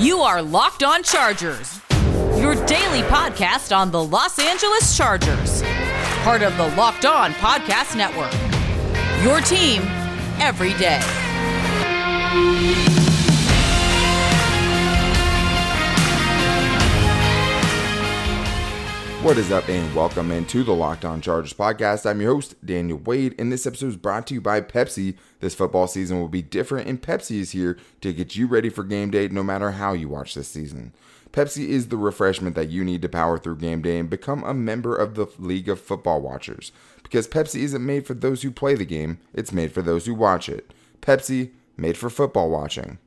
You are Locked On Chargers, your daily podcast on the Los Angeles Chargers, part of the Locked On Podcast Network, your team every day. What is up, and welcome into the Locked On Chargers podcast. I'm your host, Daniel Wade, and this episode is brought to you by Pepsi. This football season will be different, and Pepsi is here to get you ready for game day no matter how you watch this season. Pepsi is the refreshment that you need to power through game day and become a member of the League of Football Watchers. Because Pepsi isn't made for those who play the game, it's made for those who watch it. Pepsi, made for football watching.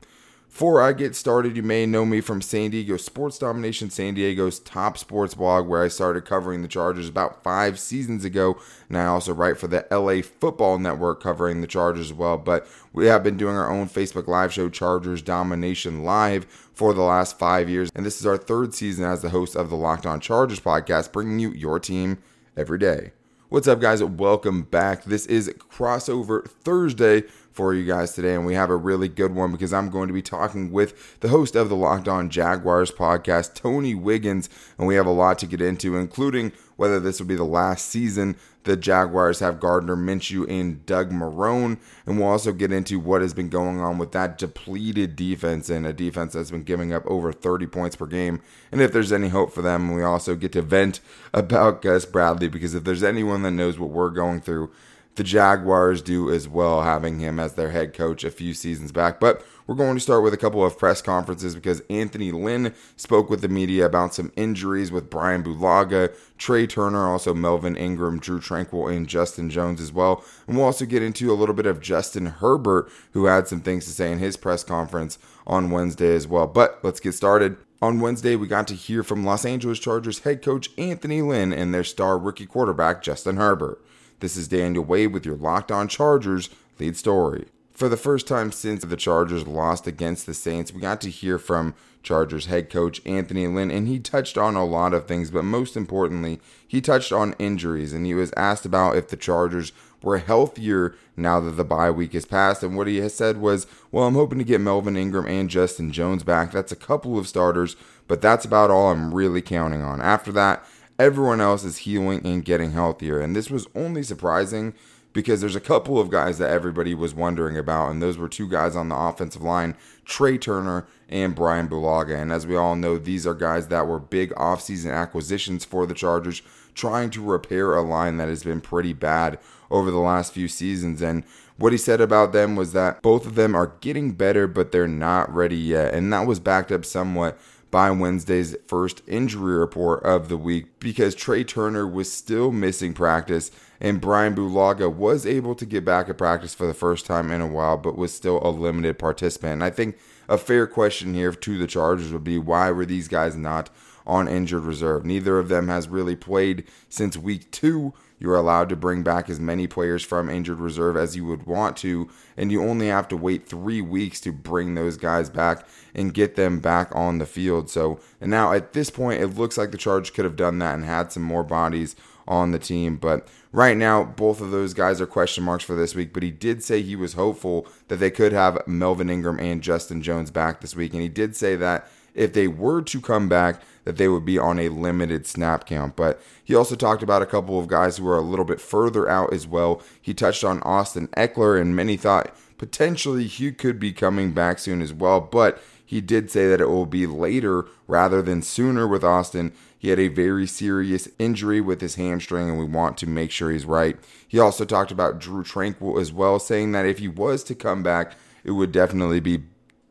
Before I get started, you may know me from San Diego Sports Domination, San Diego's top sports blog, where I started covering the Chargers about 5 seasons ago, and I also write for the LA Football Network covering the Chargers as well, but we have been doing our own Facebook Live show, Chargers Domination Live, for the last 5 years, and this is our 3rd season as the host of the Locked On Chargers podcast, bringing you your team every day. What's up, guys? Welcome back. This is Crossover Thursday for you guys today, and we have a really good one because I'm going to be talking with the host of the Locked On Jaguars podcast, Tony Wiggins, and we have a lot to get into, including whether this will be the last season the Jaguars have Gardner Minshew and Doug Marrone, and we'll also get into what has been going on with that depleted defense and a defense that's been giving up over 30 points per game, and if there's any hope for them. We also get to vent about Gus Bradley, because if there's anyone that knows what we're going through, the Jaguars do as well, having him as their head coach a few seasons back. But we're going to start with a couple of press conferences, because Anthony Lynn spoke with the media about some injuries with Brian Bulaga, Trey Turner, also Melvin Ingram, Drew Tranquill, and Justin Jones as well. And we'll also get into a little bit of Justin Herbert, who had some things to say in his press conference on Wednesday as well. But let's get started. On Wednesday, we got to hear from Los Angeles Chargers head coach Anthony Lynn and their star rookie quarterback, Justin Herbert. This is Daniel Wade with your Locked On Chargers lead story. For the first time since the Chargers lost against the Saints, we got to hear from Chargers head coach Anthony Lynn, and he touched on a lot of things, but most importantly, he touched on injuries, and he was asked about if the Chargers were healthier now that the bye week has passed, and what he has said was, well, I'm hoping to get Melvin Ingram and Justin Jones back. That's a couple of starters, but that's about all I'm really counting on. After that, everyone else is healing and getting healthier, and this was only surprising because there's a couple of guys that everybody was wondering about, and those were 2 guys on the offensive line, Trey Turner and Brian Bulaga, and as we all know, these are guys that were big offseason acquisitions for the Chargers, trying to repair a line that has been pretty bad over the last few seasons. And what he said about them was that both of them are getting better, but they're not ready yet, and that was backed up somewhat by Wednesday's first injury report of the week, because Trey Turner was still missing practice and Brian Bulaga was able to get back at practice for the first time in a while, but was still a limited participant. And I think a fair question here to the Chargers would be, why were these guys not on injured reserve? Neither of them has really played since week 2. You're allowed to bring back as many players from injured reserve as you would want to, and you only have to wait 3 weeks to bring those guys back and get them back on the field. So, and now at this point, it looks like the Chargers could have done that and had some more bodies on the team, but right now, both of those guys are question marks for this week, but he did say he was hopeful that they could have Melvin Ingram and Justin Jones back this week, and he did say that if they were to come back, that they would be on a limited snap count. But he also talked about a couple of guys who are a little bit further out as well. He touched on Austin Eckler, and many thought potentially he could be coming back soon as well, but he did say that it will be later rather than sooner with Austin. He had a very serious injury with his hamstring, and we want to make sure he's right. He also talked about Drew Tranquill as well, saying that if he was to come back, it would definitely be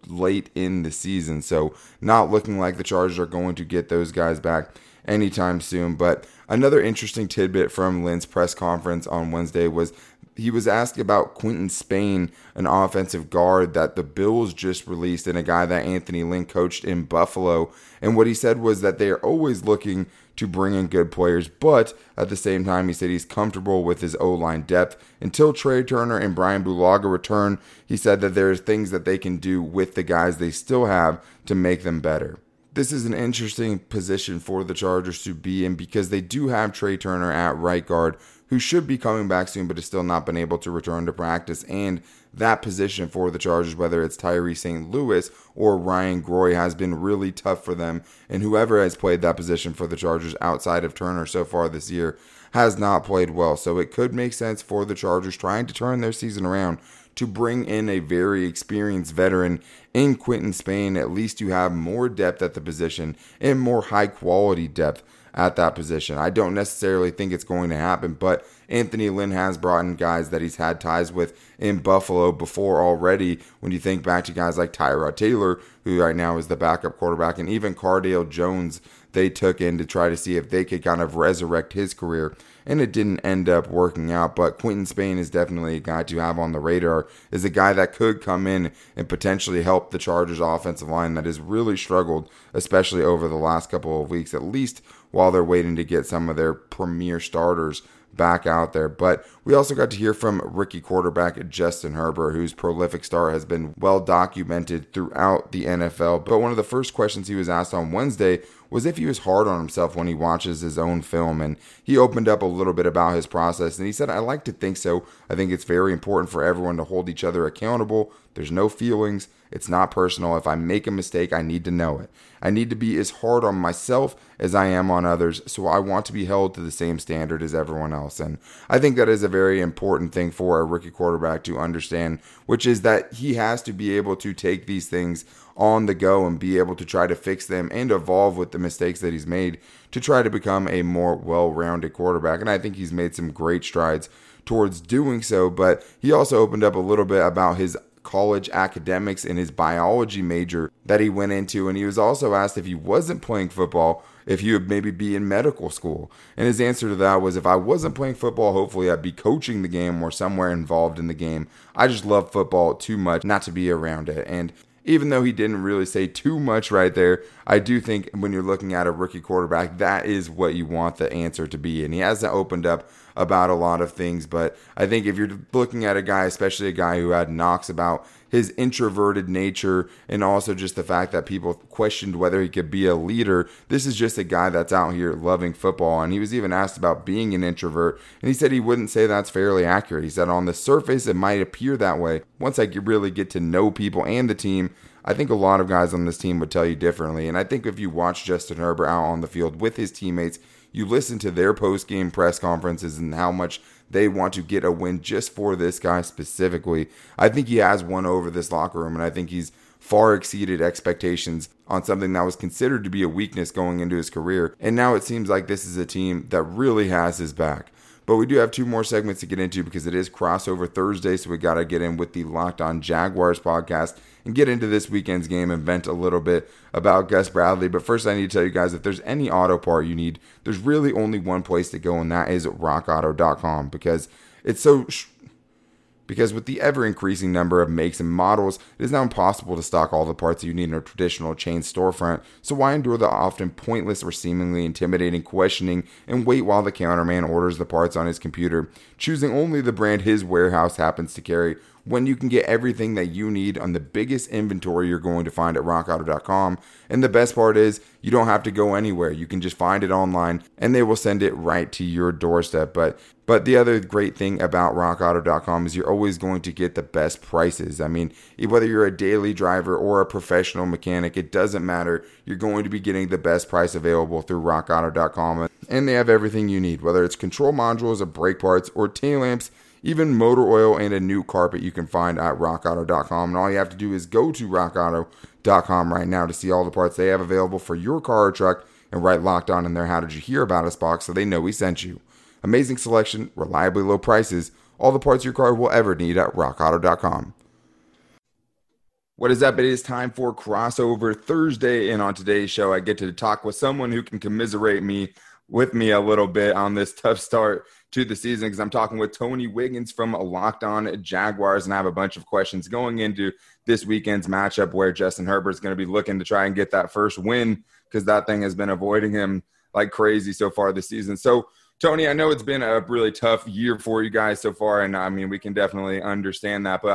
late in the season. So not looking like the Chargers are going to get those guys back anytime soon. But another interesting tidbit from Lynn's press conference on Wednesday was he was asked about Quentin Spain, an offensive guard that the Bills just released and a guy that Anthony Lynn coached in Buffalo. And what he said was that they are always looking to bring in good players, but at the same time, he said he's comfortable with his O-line depth. Until Trey Turner and Brian Bulaga return, he said that there's things that they can do with the guys they still have to make them better. This is an interesting position for the Chargers to be in, because they do have Trey Turner at right guard, who should be coming back soon but has still not been able to return to practice, and that position for the Chargers, whether it's Tyree St. Louis or Ryan Groy, has been really tough for them. And whoever has played that position for the Chargers outside of Turner so far this year has not played well. So it could make sense for the Chargers trying to turn their season around to bring in a very experienced veteran in Quentin Spain. At least you have more depth at the position and more high-quality depth at that position. I don't necessarily think it's going to happen, but Anthony Lynn has brought in guys that he's had ties with in Buffalo before already. When you think back to guys like Tyrod Taylor, who right now is the backup quarterback, and even Cardale Jones, they took in to try to see if they could kind of resurrect his career, and it didn't end up working out. But Quentin Spain is definitely a guy to have on the radar, is a guy that could come in and potentially help the Chargers offensive line that has really struggled, especially over the last couple of weeks, at least while they're waiting to get some of their premier starters back out there. But we also got to hear from rookie quarterback Justin Herbert, whose prolific start has been well documented throughout the NFL. But one of the first questions he was asked on Wednesday was if he was hard on himself when he watches his own film, and he opened up a little bit about his process, and he said, "I like to think so. I think it's very important for everyone to hold each other accountable. There's no feelings. It's not personal. If I make a mistake, I need to know it. I need to be as hard on myself as I am on others, so I want to be held to the same standard as everyone else." And I think that is a very important thing for a rookie quarterback to understand, which is that he has to be able to take these things on the go and be able to try to fix them and evolve with the mistakes that he's made to try to become a more well-rounded quarterback. And I think he's made some great strides towards doing so, but he also opened up a little bit about his college academics and his biology major that he went into. And he was also asked if he wasn't playing football, if he would maybe be in medical school. And his answer to that was, if I wasn't playing football, hopefully I'd be coaching the game or somewhere involved in the game. I just love football too much not to be around it. And even though he didn't really say too much right there, I do think when you're looking at a rookie quarterback, that is what you want the answer to be. And he hasn't opened up about a lot of things, but I think if you're looking at a guy, especially a guy who had knocks about his introverted nature and also just the fact that people questioned whether he could be a leader, this is just a guy that's out here loving football. And he was even asked about being an introvert, and he said he wouldn't say that's fairly accurate. He said, on the surface, it might appear that way. Once I really get to know people and the team, I think a lot of guys on this team would tell you differently. And I think if you watch Justin Herbert out on the field with his teammates, you listen to their post-game press conferences and how much they want to get a win just for this guy specifically. I think he has won over this locker room, and I think he's far exceeded expectations on something that was considered to be a weakness going into his career. And now it seems like this is a team that really has his back. But we do have two more segments to get into because it is crossover Thursday, so we got to get in with the Locked On Jaguars podcast and get into this weekend's game and vent a little bit about Gus Bradley. But first, I need to tell you guys, if there's any auto part you need, there's really only one place to go, and that is rockauto.com, because it's so... Because with the ever-increasing number of makes and models, it is now impossible to stock all the parts you need in a traditional chain storefront, so why endure the often pointless or seemingly intimidating questioning and wait while the counterman orders the parts on his computer, choosing only the brand his warehouse happens to carry, when you can get everything that you need on the biggest inventory you're going to find at rockauto.com. And the best part is, you don't have to go anywhere. You can just find it online, and they will send it right to your doorstep. But the other great thing about rockauto.com is you're always going to get the best prices. I mean, whether you're a daily driver or a professional mechanic, it doesn't matter. You're going to be getting the best price available through rockauto.com. And they have everything you need, whether it's control modules or brake parts or tail lamps, even motor oil and a new carpet you can find at rockauto.com. And all you have to do is go to rockauto.com right now to see all the parts they have available for your car or truck and write Locked On in their How Did You Hear About Us box so they know we sent you. Amazing selection, reliably low prices, all the parts your car will ever need at rockauto.com. What is up? It is time for Crossover Thursday, and on today's show, I get to talk with someone who can commiserate with me a little bit on this tough start to the season, because I'm talking with Tony Wiggins from Locked On Jaguars, and I have a bunch of questions going into this weekend's matchup where Justin Herbert's going to be looking to try and get that first win, because that thing has been avoiding him like crazy so far this season. So, Tony, I know it's been a really tough year for you guys so far, and I mean, we can definitely understand that, but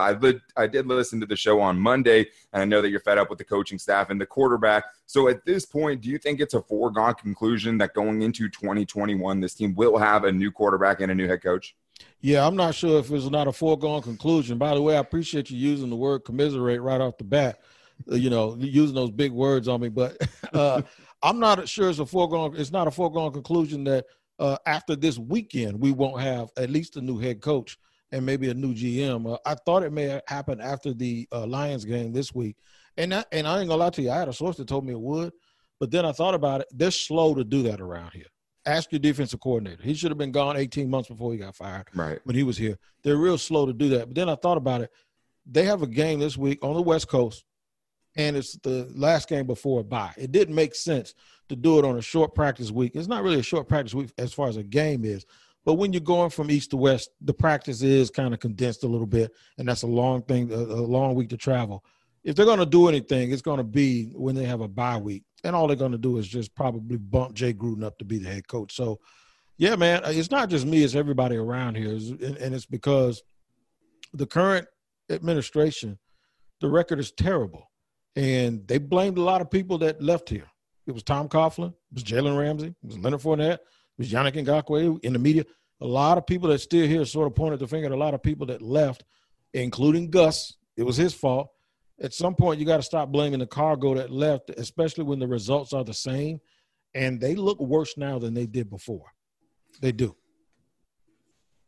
I did listen to the show on Monday, and I know that you're fed up with the coaching staff and the quarterback. So at this point, do you think it's a foregone conclusion that going into 2021, this team will have a new quarterback and a new head coach? Yeah, I'm not sure if it's not a foregone conclusion. By the way, I appreciate you using the word commiserate right off the bat, you know, using those big words on me. But I'm not sure it's not a foregone conclusion that after this weekend we won't have at least a new head coach and maybe a new GM. I thought it may happen after the Lions game this week. And I ain't going to lie to you, I had a source that told me it would. But then I thought about it. They're slow to do that around here. Ask your defensive coordinator. He should have been gone 18 months before he got fired. Right. When he was here. They're real slow to do that. But then I thought about it. They have a game this week on the West Coast, and it's the last game before a bye. It didn't make sense to do it on a short practice week. It's not really a short practice week as far as a game is. But when you're going from east to west, the practice is kind of condensed a little bit, and that's a long week to travel. If they're going to do anything, it's going to be when they have a bye week. And all they're going to do is just probably bump Jay Gruden up to be the head coach. So, yeah, man, it's not just me. It's everybody around here. And it's because the current administration, the record is terrible. And they blamed a lot of people that left here. It was Tom Coughlin. It was Jalen Ramsey. It was Leonard Fournette. It was Yannick Ngakoue in the media. A lot of people that's still here sort of pointed the finger at a lot of people that left, including Gus. It was his fault. At some point, you got to stop blaming the cargo that left, especially when the results are the same. And they look worse now than they did before. They do.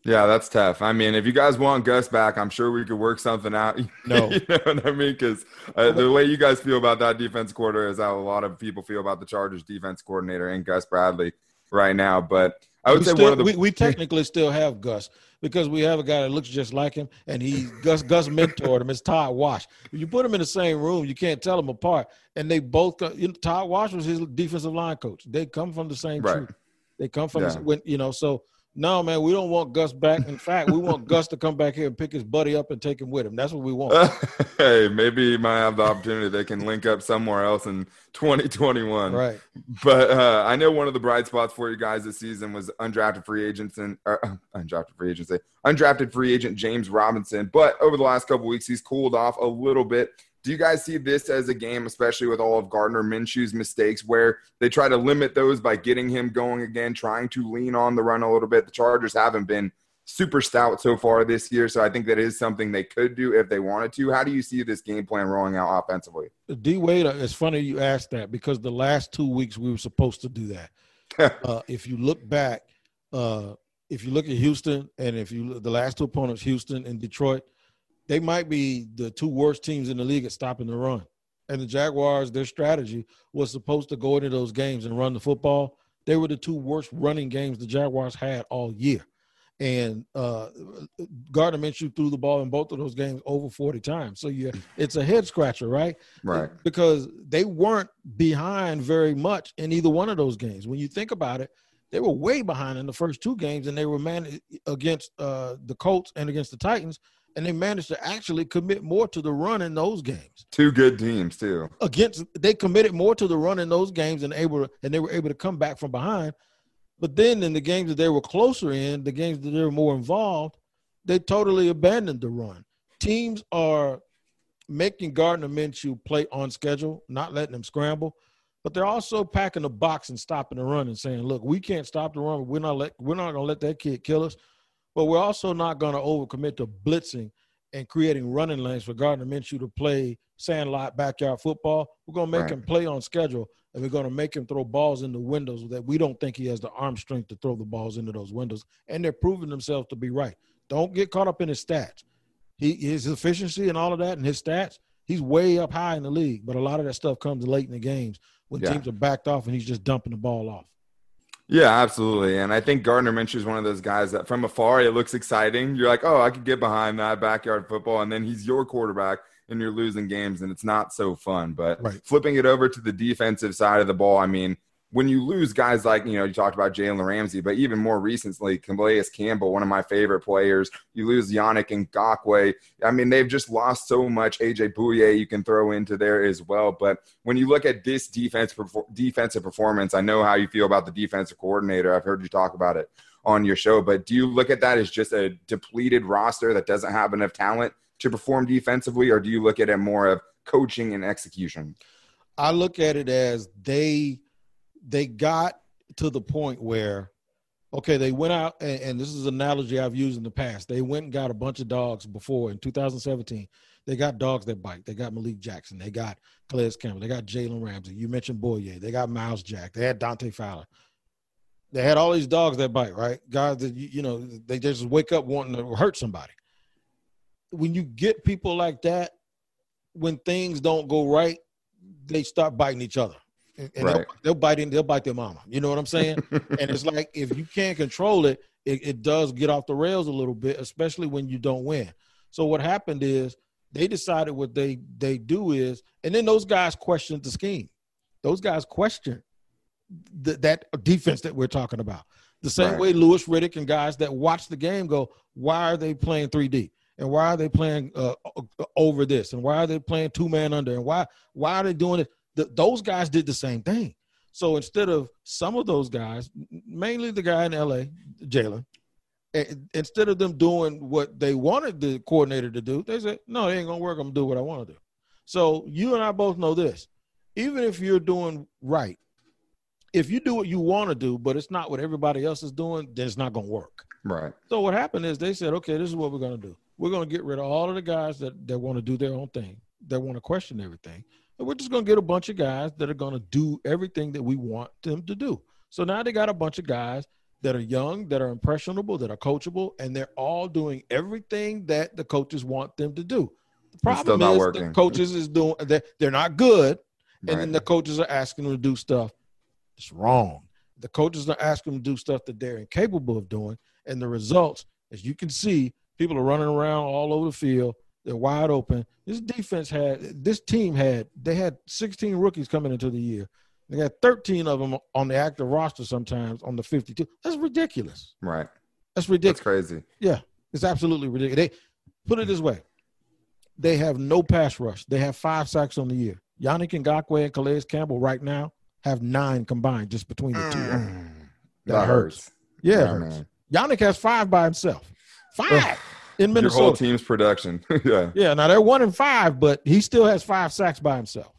Yeah, that's tough. I mean, if you guys want Gus back, I'm sure we could work something out. No. You know what I mean? Because the way you guys feel about that defense coordinator is how a lot of people feel about the Chargers defense coordinator and Gus Bradley right now. But I would we technically still have Gus because we have a guy that looks just like him, and he Gus mentored him. It's Todd Wash. If you put him in the same room, you can't tell them apart. And they both, Todd Wash was his defensive line coach. They come from the same right. Troop. They come from So no, man, we don't want Gus back. In fact, we want Gus to come back here and pick his buddy up and take him with him. That's what we want. Hey, maybe he might have the opportunity. They can link up somewhere else in 2021. Right. But I know one of the bright spots for you guys this season was undrafted free agent James Robinson. But over the last couple of weeks, he's cooled off a little bit. Do you guys see this as a game, especially with all of Gardner Minshew's mistakes, where they try to limit those by getting him going again, trying to lean on the run a little bit? The Chargers haven't been super stout so far this year, so I think that is something they could do if they wanted to. How do you see this game plan rolling out offensively? D-Wade, it's funny you asked that because the last 2 weeks we were supposed to do that. If you look back, if you look at Houston and if you look, the last two opponents, Houston and Detroit, they might be the two worst teams in the league at stopping the run. And the Jaguars, their strategy was supposed to go into those games and run the football. They were the two worst running games the Jaguars had all year. And Gardner Minshew threw the ball in both of those games over 40 times. So, yeah, it's a head-scratcher, right? Right. Because they weren't behind very much in either one of those games. When you think about it, they were way behind in the first two games, and they were against the Colts and against the Titans. And they managed to actually commit more to the run in those games. Two good teams, too. They committed more to the run in those games and they were able to come back from behind. But then in the games that they were closer in, the games that they were more involved, they totally abandoned the run. Teams are making Gardner Minshew play on schedule, not letting them scramble. But they're also packing the box and stopping the run and saying, look, we can't stop the run. We're not going to let that kid kill us. But we're also not going to overcommit to blitzing and creating running lanes for Gardner Minshew to play sandlot backyard football. We're going to make him play on schedule, and we're going to make him throw balls into windows that we don't think he has the arm strength to throw the balls into those windows. And they're proving themselves to be right. Don't get caught up in his stats. His efficiency and all of that and his stats, he's way up high in the league. But a lot of that stuff comes late in the games when teams are backed off and he's just dumping the ball off. Yeah, absolutely. And I think Gardner Minshew is one of those guys that from afar, it looks exciting. You're like, oh, I could get behind that backyard football. And then he's your quarterback and you're losing games and it's not so fun. But flipping it over to the defensive side of the ball, I mean, when you lose guys like, you know, you talked about Jalen Ramsey, but even more recently, Calais Campbell, one of my favorite players. You lose Yannick Ngakoue. I mean, they've just lost so much. A.J. Bouye you can throw into there as well. But when you look at this defensive performance, I know how you feel about the defensive coordinator. I've heard you talk about it on your show. But do you look at that as just a depleted roster that doesn't have enough talent to perform defensively, or do you look at it more of coaching and execution? I look at it as they got to the point where okay, they went out, and this is an analogy I've used in the past. They went and got a bunch of dogs before in 2017. They got dogs that bite. They got Malik Jackson. They got Calais Campbell. They got Jalen Ramsey. You mentioned Boyer. They got Miles Jack. They had Dante Fowler. They had all these dogs that bite, right? Guys that, you know, they just wake up wanting to hurt somebody. When you get people like that, when things don't go right, they start biting each other. And right. They'll bite their mama. You know what I'm saying? And it's like, if you can't control it, it does get off the rails a little bit, especially when you don't win. So what happened is they decided what they do is, and then those guys questioned the scheme. Those guys questioned that defense that we're talking about. The same way Lewis Riddick and guys that watch the game go, why are they playing 3D? And why are they playing over this? And why are they playing two-man under? And why are they doing it? Those guys did the same thing. So instead of some of those guys, mainly the guy in L.A., Jalen, instead of them doing what they wanted the coordinator to do, they said, no, it ain't going to work. I'm going to do what I want to do. So you and I both know this. Even if you're doing right, if you do what you want to do, but it's not what everybody else is doing, then it's not going to work. Right. So what happened is they said, okay, this is what we're going to do. We're going to get rid of all of the guys that want to do their own thing, that want to question everything. And we're just going to get a bunch of guys that are going to do everything that we want them to do. So now they got a bunch of guys that are young, that are impressionable, that are coachable, and they're all doing everything that the coaches want them to do. The problem is the coaches is doing – they're not good, and then the coaches are asking them to do stuff that's wrong. The coaches are asking them to do stuff that they're incapable of doing, and the results, as you can see, people are running around all over the field. They're wide open. This team had 16 rookies coming into the year. They got 13 of them on the active roster sometimes on the 52. That's ridiculous. Right. That's ridiculous. That's crazy. Yeah, it's absolutely ridiculous. They put it this way. They have no pass rush. They have 5 sacks on the year. Yannick Ngakoue and Calais Campbell right now have 9 combined just between the two. That hurts. Yeah, it hurts. Man. Yannick has 5 by himself. 5 in Minnesota. Your whole team's production. Yeah. Now they're 1-5, but he still has 5 sacks by himself.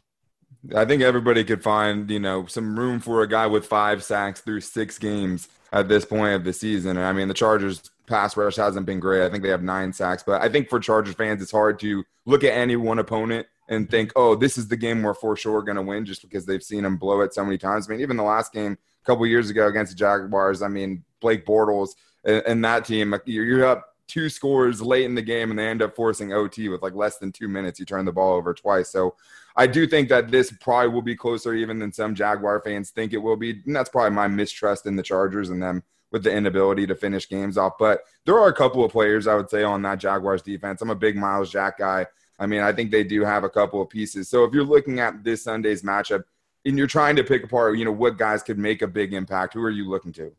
I think everybody could find, some room for a guy with 5 sacks through 6 games at this point of the season. And I mean, the Chargers pass rush hasn't been great. I think they have 9 sacks, but I think for Chargers fans, it's hard to look at any one opponent and think, oh, this is the game we're for sure going to win just because they've seen them blow it so many times. I mean, even the last game a couple years ago against the Jaguars, I mean, Blake Bortles and that team, you're up 2 scores late in the game and they end up forcing OT with like less than 2 minutes. You turn the ball over twice. So I do think that this probably will be closer even than some Jaguar fans think it will be. And that's probably my mistrust in the Chargers and them with the inability to finish games off. But there are a couple of players I would say on that Jaguars defense. I'm a big Miles Jack guy. I mean, I think they do have a couple of pieces. So if you're looking at this Sunday's matchup and you're trying to pick apart, what guys could make a big impact, who are you looking to?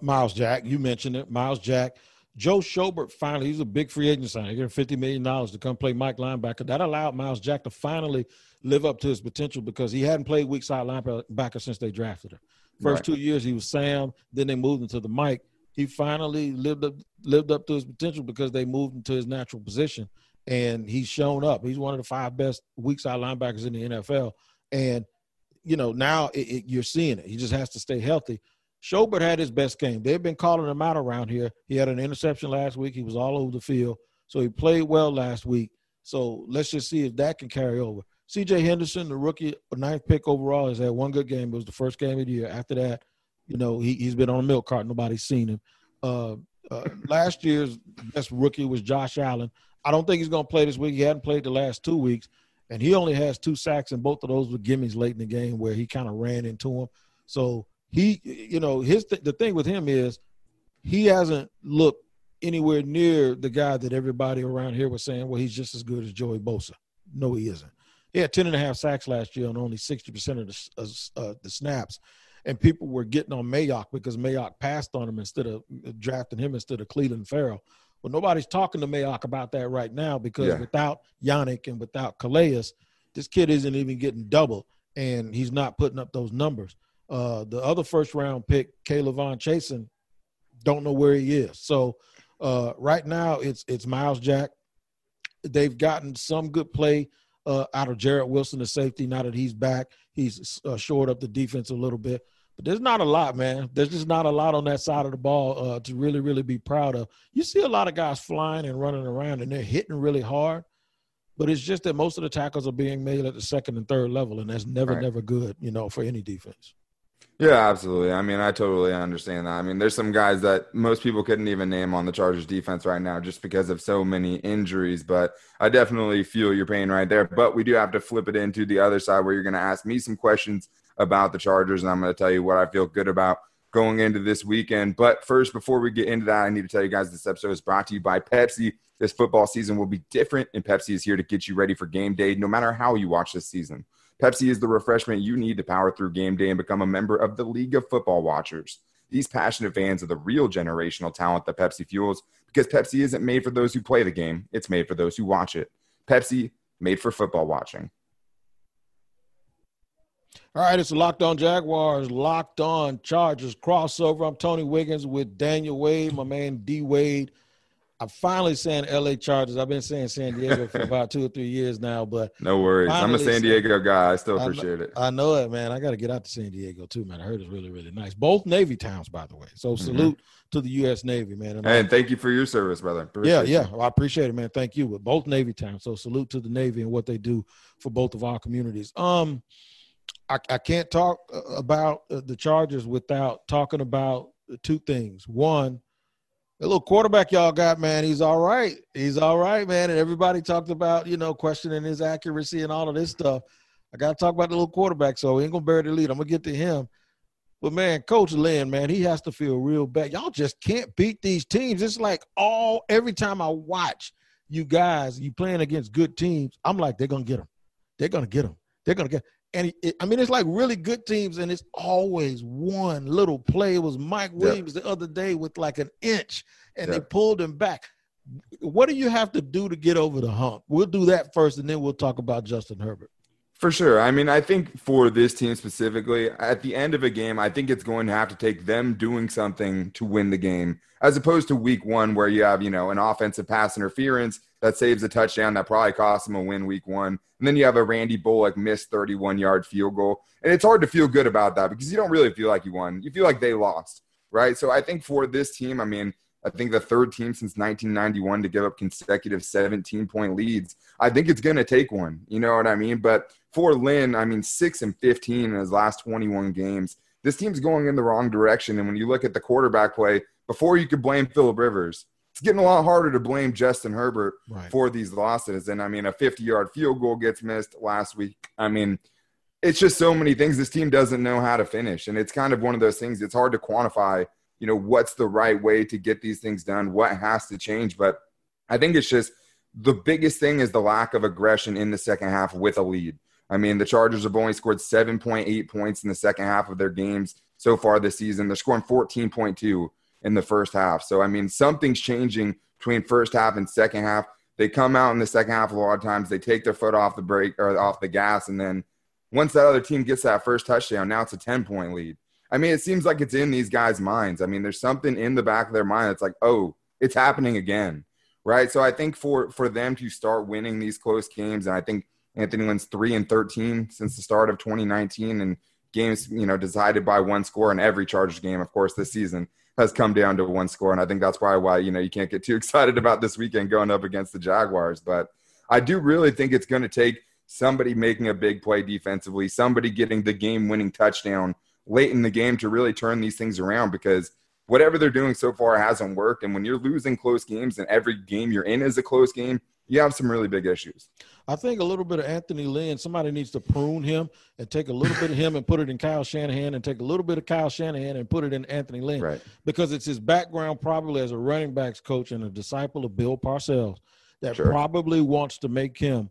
Miles Jack, you mentioned it. Miles Jack. Joe Schobert finally, he's a big free agent signing. He got $50 million to come play Mike linebacker. That allowed Miles Jack to finally live up to his potential because he hadn't played weak side linebacker since they drafted him. First 2 years he was Sam, then they moved him to the Mike. He finally lived up to his potential because they moved him to his natural position, and he's shown up. He's one of the 5 best weak side linebackers in the NFL, and, now you're seeing it. He just has to stay healthy. Schobert had his best game. They've been calling him out around here. He had an interception last week. He was all over the field. So he played well last week. So let's just see if that can carry over. C.J. Henderson, the rookie, 9th pick overall, has had one good game. It was the first game of the year. After that, he's been on a milk cart. Nobody's seen him. Last year's best rookie was Josh Allen. I don't think he's going to play this week. He hadn't played the last 2 weeks, and he only has 2 sacks, and both of those were gimmies late in the game where he kind of ran into him. So he, the thing with him is he hasn't looked anywhere near the guy that everybody around here was saying, well, he's just as good as Joey Bosa. No, he isn't. He had 10.5 sacks last year on only 60% of the snaps, and people were getting on Mayock because Mayock passed on him instead of drafting him instead of Cleveland Farrell. Well, nobody's talking to Mayock about that right now because without Yannick and without Calais, this kid isn't even getting double, and he's not putting up those numbers. The other first-round pick, Kayvon Chasen, don't know where he is. So right now it's Miles Jack. They've gotten some good play out of Jarrett Wilson, the safety, now that he's back. He's shored up the defense a little bit. But there's not a lot, man. There's just not a lot on that side of the ball to really, really be proud of. You see a lot of guys flying and running around, and they're hitting really hard. But it's just that most of the tackles are being made at the second and third level, and that's never good, you know, for any defense. Yeah, absolutely. I mean, I totally understand that. I mean, there's some guys that most people couldn't even name on the Chargers defense right now just because of so many injuries, but I definitely feel your pain right there. But we do have to flip it into the other side where you're going to ask me some questions about the Chargers, and I'm going to tell you what I feel good about going into this weekend. But first, before we get into that, I need to tell you guys this episode is brought to you by Pepsi. This football season will be different, and Pepsi is here to get you ready for game day no matter how you watch this season. Pepsi is the refreshment you need to power through game day and become a member of the League of Football Watchers. These passionate fans are the real generational talent that Pepsi fuels, because Pepsi isn't made for those who play the game. It's made for those who watch it. Pepsi, made for football watching. All right, it's Locked On Jaguars, Locked On Chargers crossover. I'm Tony Wiggins with Daniel Wade, my man D. Wade. I'm finally saying L.A. Chargers. I've been saying San Diego for about 2 or 3 years now. But no worries. I'm a San Diego guy. I still appreciate it. I know it, man. I got to get out to San Diego, too, man. I heard it's really, really nice. Both Navy towns, by the way. So salute to the U.S. Navy, man. And thank you for your service, brother. Appreciate it. Well, I appreciate it, man. Thank you. But both Navy towns. So salute to the Navy and what they do for both of our communities. I can't talk about the Chargers without talking about two things. One, the little quarterback y'all got, man, he's all right. He's all right, man. And everybody talked about, you know, questioning his accuracy and all of this stuff. I got to talk about the little quarterback, so he ain't going to bury the lead. I'm going to get to him. But, man, Coach Lynn, man, he has to feel real bad. Y'all just can't beat these teams. It's like every time I watch you guys, you playing against good teams, I'm like, they're going to get them. They're going to get them. They're going to get them. And, it's like really good teams, and it's always one little play. It was Mike Williams the other day with like an inch, and they pulled him back. What do you have to do to get over the hump? We'll do that first, and then we'll talk about Justin Herbert. For sure. I mean, I think for this team specifically, at the end of a game, I think it's going to have to take them doing something to win the game, as opposed to week one where you have, you know, an offensive pass interference that saves a touchdown that probably cost them a win week one. And then you have a Randy Bullock missed 31-yard field goal. And it's hard to feel good about that because you don't really feel like you won. You feel like they lost, right? So I think for this team, I mean, I think the third team since 1991 to give up consecutive 17-point leads. I think it's going to take one. You know what I mean? But for Lynn, I mean, 6-15 in his last 21 games. This team's going in the wrong direction. And when you look at the quarterback play, before you could blame Phillip Rivers, it's getting a lot harder to blame Justin Herbert for these losses. And, I mean, a 50-yard field goal gets missed last week. I mean, it's just so many things. This team doesn't know how to finish. And it's kind of one of those things. It's hard to quantify, you know, what's the right way to get these things done, what has to change. But I think it's just the biggest thing is the lack of aggression in the second half with a lead. I mean, the Chargers have only scored 7.8 points in the second half of their games so far this season. They're scoring 14.2 in the first half. So, I mean, something's changing between first half and second half. They come out in the second half a lot of times. They take their foot off the brake or off the gas, and then once that other team gets that first touchdown, now it's a 10-point lead. I mean, it seems like it's in these guys' minds. I mean, there's something in the back of their mind that's like, oh, it's happening again, right? So I think for them to start winning these close games, and I think Anthony Lynn's 3-13 since the start of 2019, and games, you know, decided by one score in every Chargers game, of course, this season has come down to one score. And I think that's probably why, you know, you can't get too excited about this weekend going up against the Jaguars. But I do really think it's going to take somebody making a big play defensively, somebody getting the game-winning touchdown late in the game to really turn these things around, because whatever they're doing so far hasn't worked. And when you're losing close games and every game you're in is a close game, you have some really big issues. I think a little bit of Anthony Lynn, somebody needs to prune him and take a little bit of him and put it in Kyle Shanahan, and take a little bit of Kyle Shanahan and put it in Anthony Lynn. Right. Because it's his background probably as a running backs coach and a disciple of Bill Parcells that probably wants to make him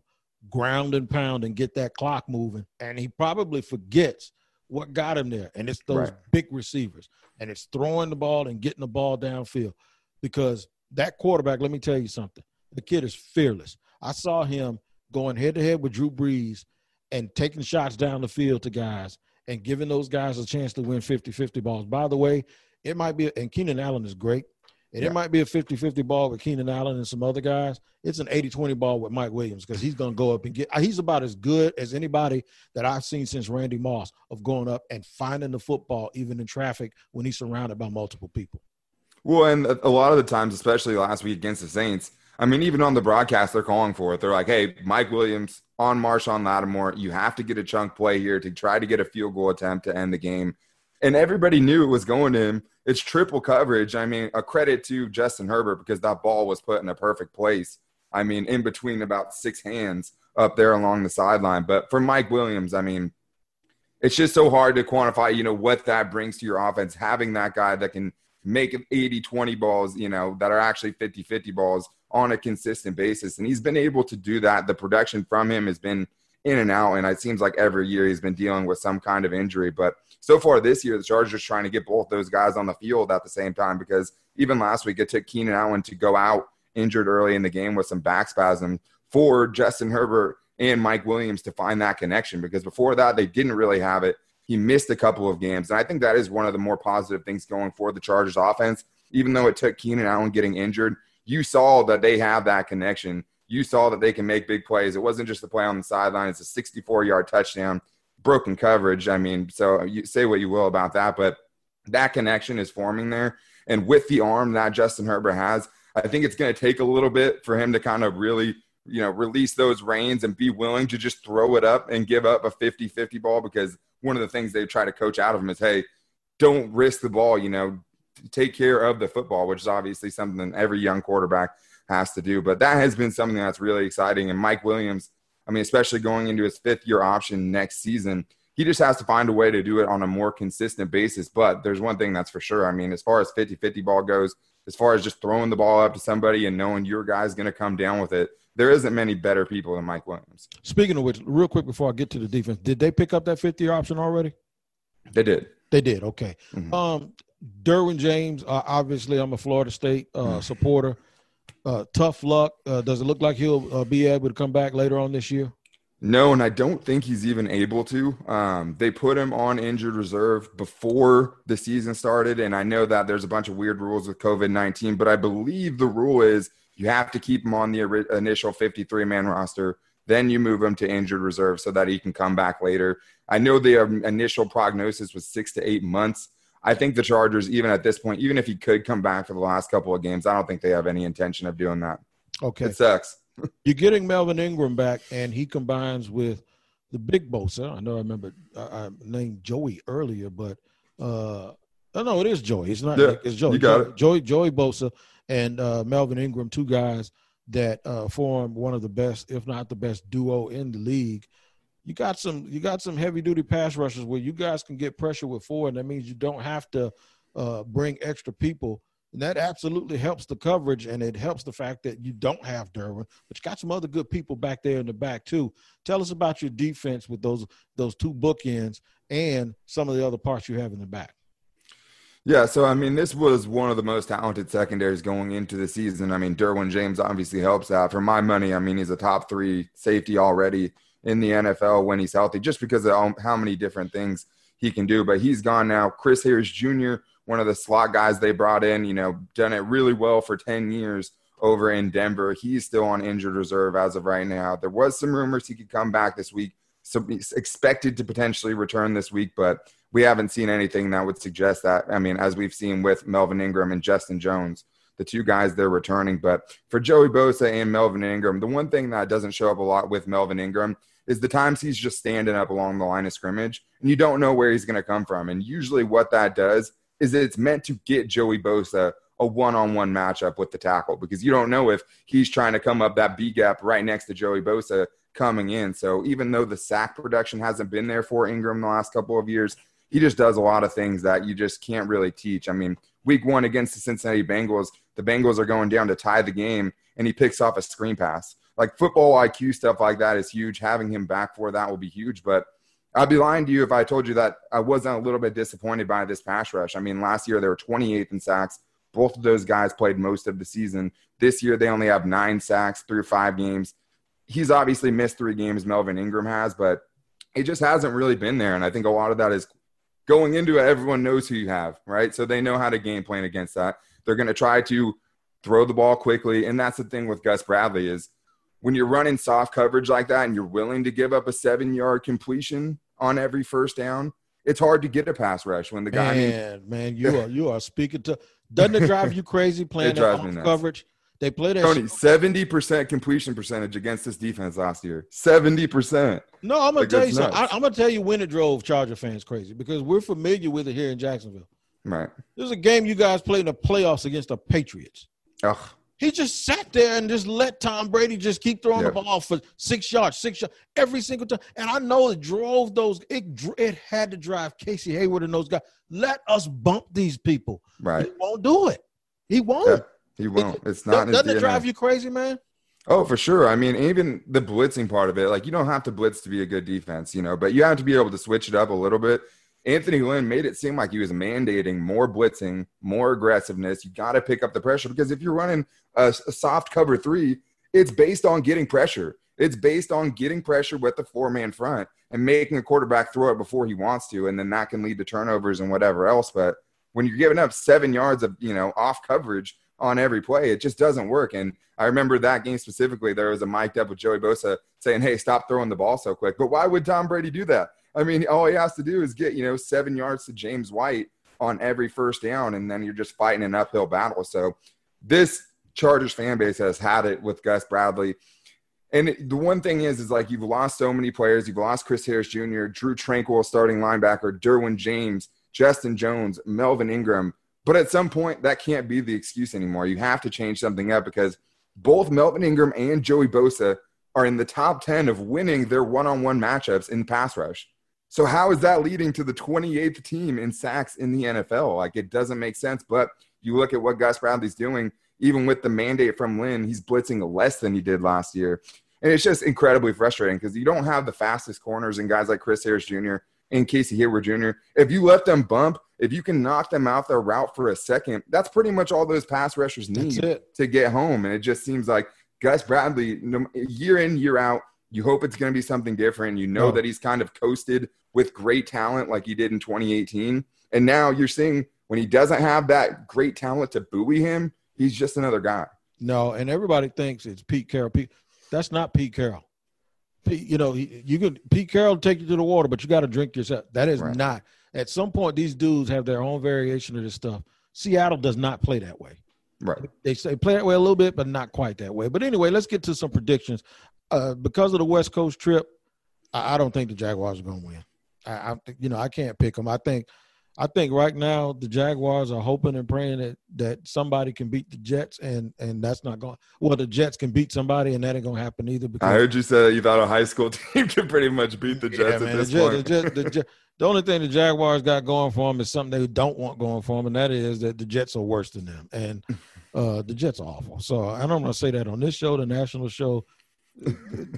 ground and pound and get that clock moving. And he probably forgets what got him there, and it's those big receivers, and it's throwing the ball and getting the ball downfield, because that quarterback, let me tell you something, the kid is fearless. I saw him going head-to-head with Drew Brees and taking shots down the field to guys and giving those guys a chance to win 50-50 balls. By the way, it might be – and Keenan Allen is great. And it might be a 50-50 ball with Keenan Allen and some other guys. It's an 80-20 ball with Mike Williams because he's going to go up and get – he's about as good as anybody that I've seen since Randy Moss of going up and finding the football even in traffic when he's surrounded by multiple people. Well, and a lot of the times, especially last week against the Saints, I mean, even on the broadcast, they're calling for it. They're like, hey, Mike Williams on Marshawn Lattimore, you have to get a chunk play here to try to get a field goal attempt to end the game. And everybody knew it was going to him. It's triple coverage. I mean, a credit to Justin Herbert because that ball was put in a perfect place. I mean, in between about six hands up there along the sideline. But for Mike Williams, I mean, it's just so hard to quantify, you know, what that brings to your offense, having that guy that can make 80-20 balls, you know, that are actually 50-50 balls on a consistent basis. And he's been able to do that. The production from him has been in and out, and it seems like every year he's been dealing with some kind of injury. But so far this year, the Chargers are trying to get both those guys on the field at the same time because even last week it took Keenan Allen to go out injured early in the game with some back spasm for Justin Herbert and Mike Williams to find that connection because before that they didn't really have it. He missed a couple of games, and I think that is one of the more positive things going for the Chargers offense. Even though it took Keenan Allen getting injured, you saw that they have that connection. You saw that they can make big plays. It wasn't just the play on the sideline. It's a 64-yard touchdown, broken coverage. I mean, so you say what you will about that, but that connection is forming there. And with the arm that Justin Herbert has, I think it's going to take a little bit for him to kind of really, you know, release those reins and be willing to just throw it up and give up a 50-50 ball because one of the things they try to coach out of him is, hey, don't risk the ball, you know, take care of the football, which is obviously something every young quarterback has to do. But that has been something that's really exciting. And Mike Williams, I mean, especially going into his fifth-year option next season, he just has to find a way to do it on a more consistent basis. But there's one thing that's for sure. I mean, as far as 50-50 ball goes, as far as just throwing the ball up to somebody and knowing your guy's going to come down with it, there isn't many better people than Mike Williams. Speaking of which, real quick before I get to the defense, did they pick up that fifth-year option already? They did. They did, okay. Mm-hmm. Derwin James, obviously I'm a Florida State supporter. Tough luck. Does it look like he'll be able to come back later on this year? No, and I don't think he's even able to. They put him on injured reserve before the season started, and I know that there's a bunch of weird rules with COVID-19, but I believe the rule is you have to keep him on the initial 53-man roster. Then you move him to injured reserve so that he can come back later. I know the initial prognosis was 6 to 8 months. I think the Chargers, even at this point, even if he could come back for the last couple of games, I don't think they have any intention of doing that. Okay. It sucks. You're getting Melvin Ingram back, and he combines with the big Bosa. I know I remember I named Joey earlier, but no, it is Joey. It's not Nick. It's Joey. You got it. Joey Bosa and Melvin Ingram, two guys that form one of the best, if not the best duo in the league. You got some heavy-duty pass rushers where you guys can get pressure with four, and that means you don't have to bring extra people. And that absolutely helps the coverage, and it helps the fact that you don't have Derwin, but you got some other good people back there in the back too. Tell us about your defense with those two bookends and some of the other parts you have in the back. Yeah, so, I mean, this was one of the most talented secondaries going into the season. I mean, Derwin James obviously helps out. For my money, I mean, he's a top 3 safety already in the NFL when he's healthy, just because of how many different things he can do. But he's gone now. Chris Harris Jr., one of the slot guys they brought in, you know, done it really well for 10 years over in Denver. He's still on injured reserve as of right now. There was some rumors he could come back this week, so he's expected to potentially return this week, but we haven't seen anything that would suggest that. I mean, as we've seen with Melvin Ingram and Justin Jones, the two guys they're returning. But for Joey Bosa and Melvin Ingram, the one thing that doesn't show up a lot with Melvin Ingram is the times he's just standing up along the line of scrimmage, and you don't know where he's going to come from. And usually what that does is it's meant to get Joey Bosa a one-on-one matchup with the tackle because you don't know if he's trying to come up that B-gap right next to Joey Bosa coming in. So even though the sack production hasn't been there for Ingram the last couple of years, he just does a lot of things that you just can't really teach. I mean, week 1 against the Cincinnati Bengals, the Bengals are going down to tie the game, and he picks off a screen pass. Like, football IQ stuff like that is huge. Having him back for that will be huge. But I'd be lying to you if I told you that I wasn't a little bit disappointed by this pass rush. I mean, last year they were 28th in sacks. Both of those guys played most of the season. This year they only have 9 sacks through 5 games. He's obviously missed 3 games, Melvin Ingram has, but it just hasn't really been there. And I think a lot of that is going into it, everyone knows who you have, right? So they know how to game plan against that. They're going to try to throw the ball quickly. And that's the thing with Gus Bradley is when you're running soft coverage like that and you're willing to give up a 7-yard completion on every first down, it's hard to get a pass rush when the guy. Man, you are speaking to. Doesn't it drive you crazy playing that off coverage? They play that. Tony, 70% completion percentage against this defense last year. 70%. No, I'm gonna tell you something. I'm gonna tell you when it drove Charger fans crazy because we're familiar with it here in Jacksonville. Right. There's a game you guys played in the playoffs against the Patriots. Ugh. He just sat there and just let Tom Brady just keep throwing the ball for 6 yards, 6 yards, every single time. And I know it drove those – it had to drive Casey Hayward and those guys. Let us bump these people. Right. He won't do it. He won't. Yeah, he won't. It's not his DNA. Doesn't it drive you crazy, man? Oh, for sure. I mean, even the blitzing part of it, like you don't have to blitz to be a good defense, you know, but you have to be able to switch it up a little bit. Anthony Lynn made it seem like he was mandating more blitzing, more aggressiveness. You got to pick up the pressure because if you're running a soft cover three, it's based on getting pressure. It's based on getting pressure with the four-man front and making a quarterback throw it before he wants to, and then that can lead to turnovers and whatever else. But when you're giving up 7 yards of, you know, off coverage on every play, it just doesn't work. And I remember that game specifically, there was a mic'd up with Joey Bosa saying, hey, stop throwing the ball so quick. But why would Tom Brady do that? I mean, all he has to do is get, you know, 7 yards to James White on every first down, and then you're just fighting an uphill battle. So this Chargers fan base has had it with Gus Bradley. And the one thing is like you've lost so many players. You've lost Chris Harris Jr., Drew Tranquill, starting linebacker, Derwin James, Justin Jones, Melvin Ingram. But at some point, that can't be the excuse anymore. You have to change something up because both Melvin Ingram and Joey Bosa are in the top 10 of winning their one-on-one matchups in pass rush. So how is that leading to the 28th team in sacks in the NFL? Like, it doesn't make sense. But you look at what Gus Bradley's doing, even with the mandate from Lynn, he's blitzing less than he did last year. And it's just incredibly frustrating because you don't have the fastest corners and guys like Chris Harris Jr. and Casey Hayward Jr. If you let them bump, if you can knock them out their route for a second, that's pretty much all those pass rushers need to get home. And it just seems like Gus Bradley, year in, year out, you hope it's going to be something different. You know that he's kind of coasted with great talent like he did in 2018. And now you're seeing when he doesn't have that great talent to buoy him, he's just another guy. No, and everybody thinks it's Pete Carroll. That's not Pete Carroll. Pete Carroll take you to the water, but you got to drink yourself. That is not. At some point, these dudes have their own variation of this stuff. Seattle does not play that way. Right. They say play that way a little bit, but not quite that way. But anyway, let's get to some predictions. Because of the West Coast trip, I don't think the Jaguars are going to win. I can't pick them. I think right now the Jaguars are hoping and praying that somebody can beat the Jets, and that's not going. Well, the Jets can beat somebody, and that ain't going to happen either. Because I heard you say that you thought a high school team could pretty much beat the Jets at this point. The only thing the Jaguars got going for them is something they don't want going for them, and that is that the Jets are worse than them, and the Jets are awful. So I don't want to say that on this show, the national show.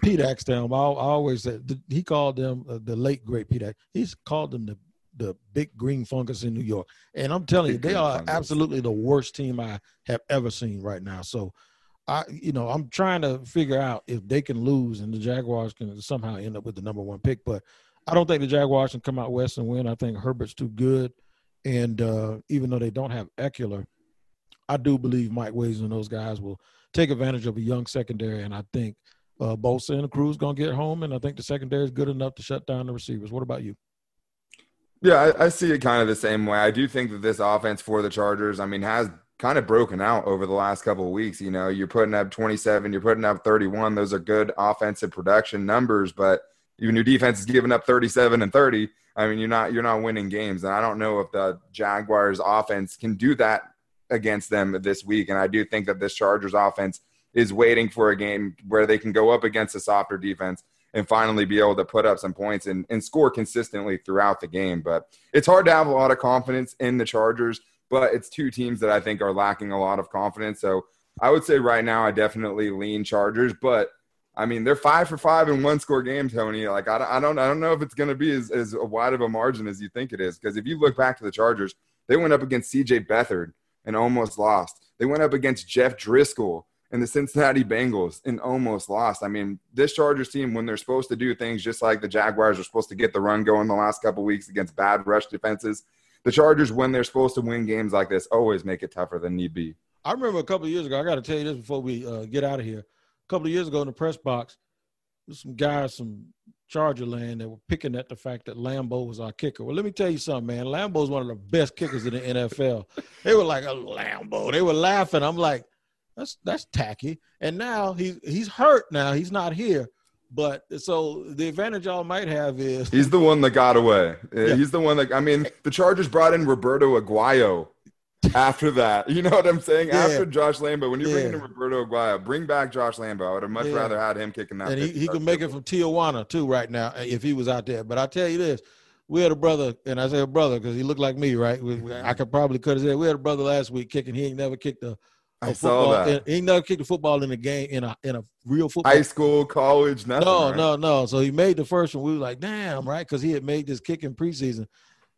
Pete Axtell, I always said he called them the late great Pete Axtell. He's called them the big green fungus in New York, and I'm telling you, they are absolutely the worst team I have ever seen right now. So, I'm trying to figure out if they can lose and the Jaguars can somehow end up with the number one pick. But I don't think the Jaguars can come out west and win. I think Herbert's too good, and even though they don't have Eckler, I do believe Mike Williams and those guys will take advantage of a young secondary, and I think. Bosa and the crew's going to get home, and I think the secondary is good enough to shut down the receivers. What about you? Yeah, I see it kind of the same way. I do think that this offense for the Chargers, I mean, has kind of broken out over the last couple of weeks. You know, you're putting up 27, you're putting up 31. Those are good offensive production numbers, but even your defense is giving up 37 and 30. I mean, you're not winning games, and I don't know if the Jaguars offense can do that against them this week, and I do think that this Chargers offense is waiting for a game where they can go up against a softer defense and finally be able to put up some points and score consistently throughout the game. But it's hard to have a lot of confidence in the Chargers, but it's two teams that I think are lacking a lot of confidence. So I would say right now I definitely lean Chargers, but, I mean, they're 5-for-5 in one-score game, Tony. Like, I don't know if it's going to be as wide of a margin as you think it is, because if you look back to the Chargers, they went up against C.J. Beathard and almost lost. They went up against Jeff Driscoll and the Cincinnati Bengals and almost lost. I mean, this Chargers team, when they're supposed to do things just like the Jaguars are supposed to get the run going the last couple of weeks against bad rush defenses, the Chargers, when they're supposed to win games like this, always make it tougher than need be. I remember a couple of years ago, I got to tell you this before we get out of here. A couple of years ago in the press box, there's some guys from Charger land that were picking at the fact that Lambo was our kicker. Well, let me tell you something, man. Lambo's one of the best kickers in the NFL. They were like, oh, Lambo. They were laughing. I'm like, that's tacky. And now he's hurt now. He's not here. But so the advantage y'all might have is he's the one that got away. Yeah. He's the one that, I mean, the Chargers brought in Roberto Aguayo after that. You know what I'm saying? Yeah. After Josh Lambo, when you're bringing in Roberto Aguayo, bring back Josh Lambo. I would have much rather had him kicking that. And he could make it from Tijuana too right now if he was out there. But I tell you this, we had a brother, and I say a brother because he looked like me, right? I could probably cut his head. We had a brother last week kicking. He ain't never kicked he never kicked a football in a game, in a real football. High school, college, nothing. No. So he made the first one. We were like, damn, right? Because he had made this kick in preseason,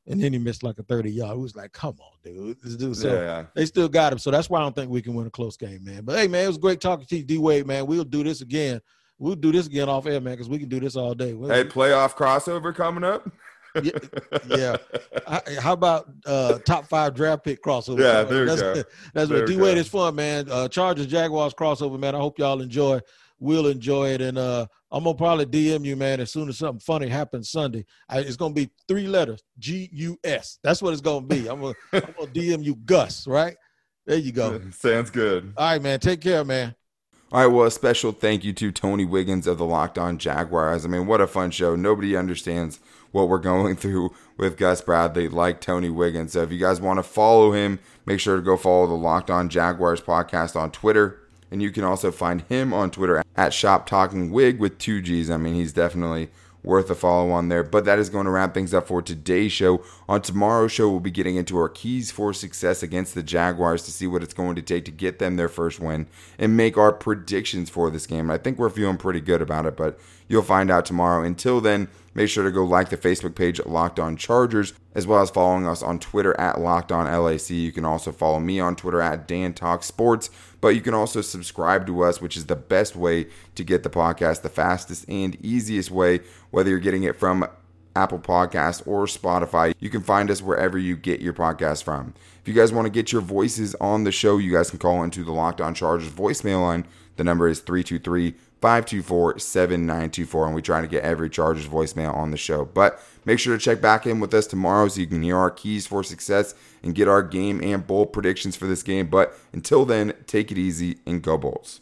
and then he missed like a 30-yard. We was like, come on, dude. This dude. So they still got him. So that's why I don't think we can win a close game, man. But, hey, man, it was great talking to you, D-Wade, man. We'll do this again. We'll do this again off air, man, because we can do this all day. Hey, playoff crossover coming up? Yeah. How about top five draft pick crossover? Yeah, that's what D-Wade is for, man. Chargers, Jaguars crossover, man. I hope y'all enjoy. We'll enjoy it. And I'm going to probably DM you, man, as soon as something funny happens Sunday. It's going to be three letters, G-U-S. That's what it's going to be. I'm going to DM you Gus, right? There you go. Sounds good. All right, man. Take care, man. All right, well, a special thank you to Tony Wiggins of the Locked On Jaguars. I mean, what a fun show. Nobody understands what we're going through with Gus Bradley like Tony Wiggins. So if you guys want to follow him, make sure to go follow the Locked On Jaguars podcast on Twitter. And you can also find him on Twitter at ShopTalkingWig with 2 G's. I mean, he's definitely worth a follow on there. But that is going to wrap things up for today's show. On tomorrow's show, we'll be getting into our keys for success against the Jaguars to see what it's going to take to get them their first win and make our predictions for this game. And I think we're feeling pretty good about it, but you'll find out tomorrow. Until then, make sure to go like the Facebook page Locked On Chargers, as well as following us on Twitter at Locked On LAC. You can also follow me on Twitter at Dan Talk Sports, but you can also subscribe to us, which is the best way to get the podcast, the fastest and easiest way, whether you're getting it from Apple Podcasts or Spotify. You can find us wherever you get your podcast from. If you guys want to get your voices on the show, you guys can call into the Locked On Chargers voicemail line. The number is 323-524-7924, and we try to get every Chargers voicemail on the show. But make sure to check back in with us tomorrow so you can hear our keys for success and get our game and bowl predictions for this game. But until then, take it easy and go Bolts.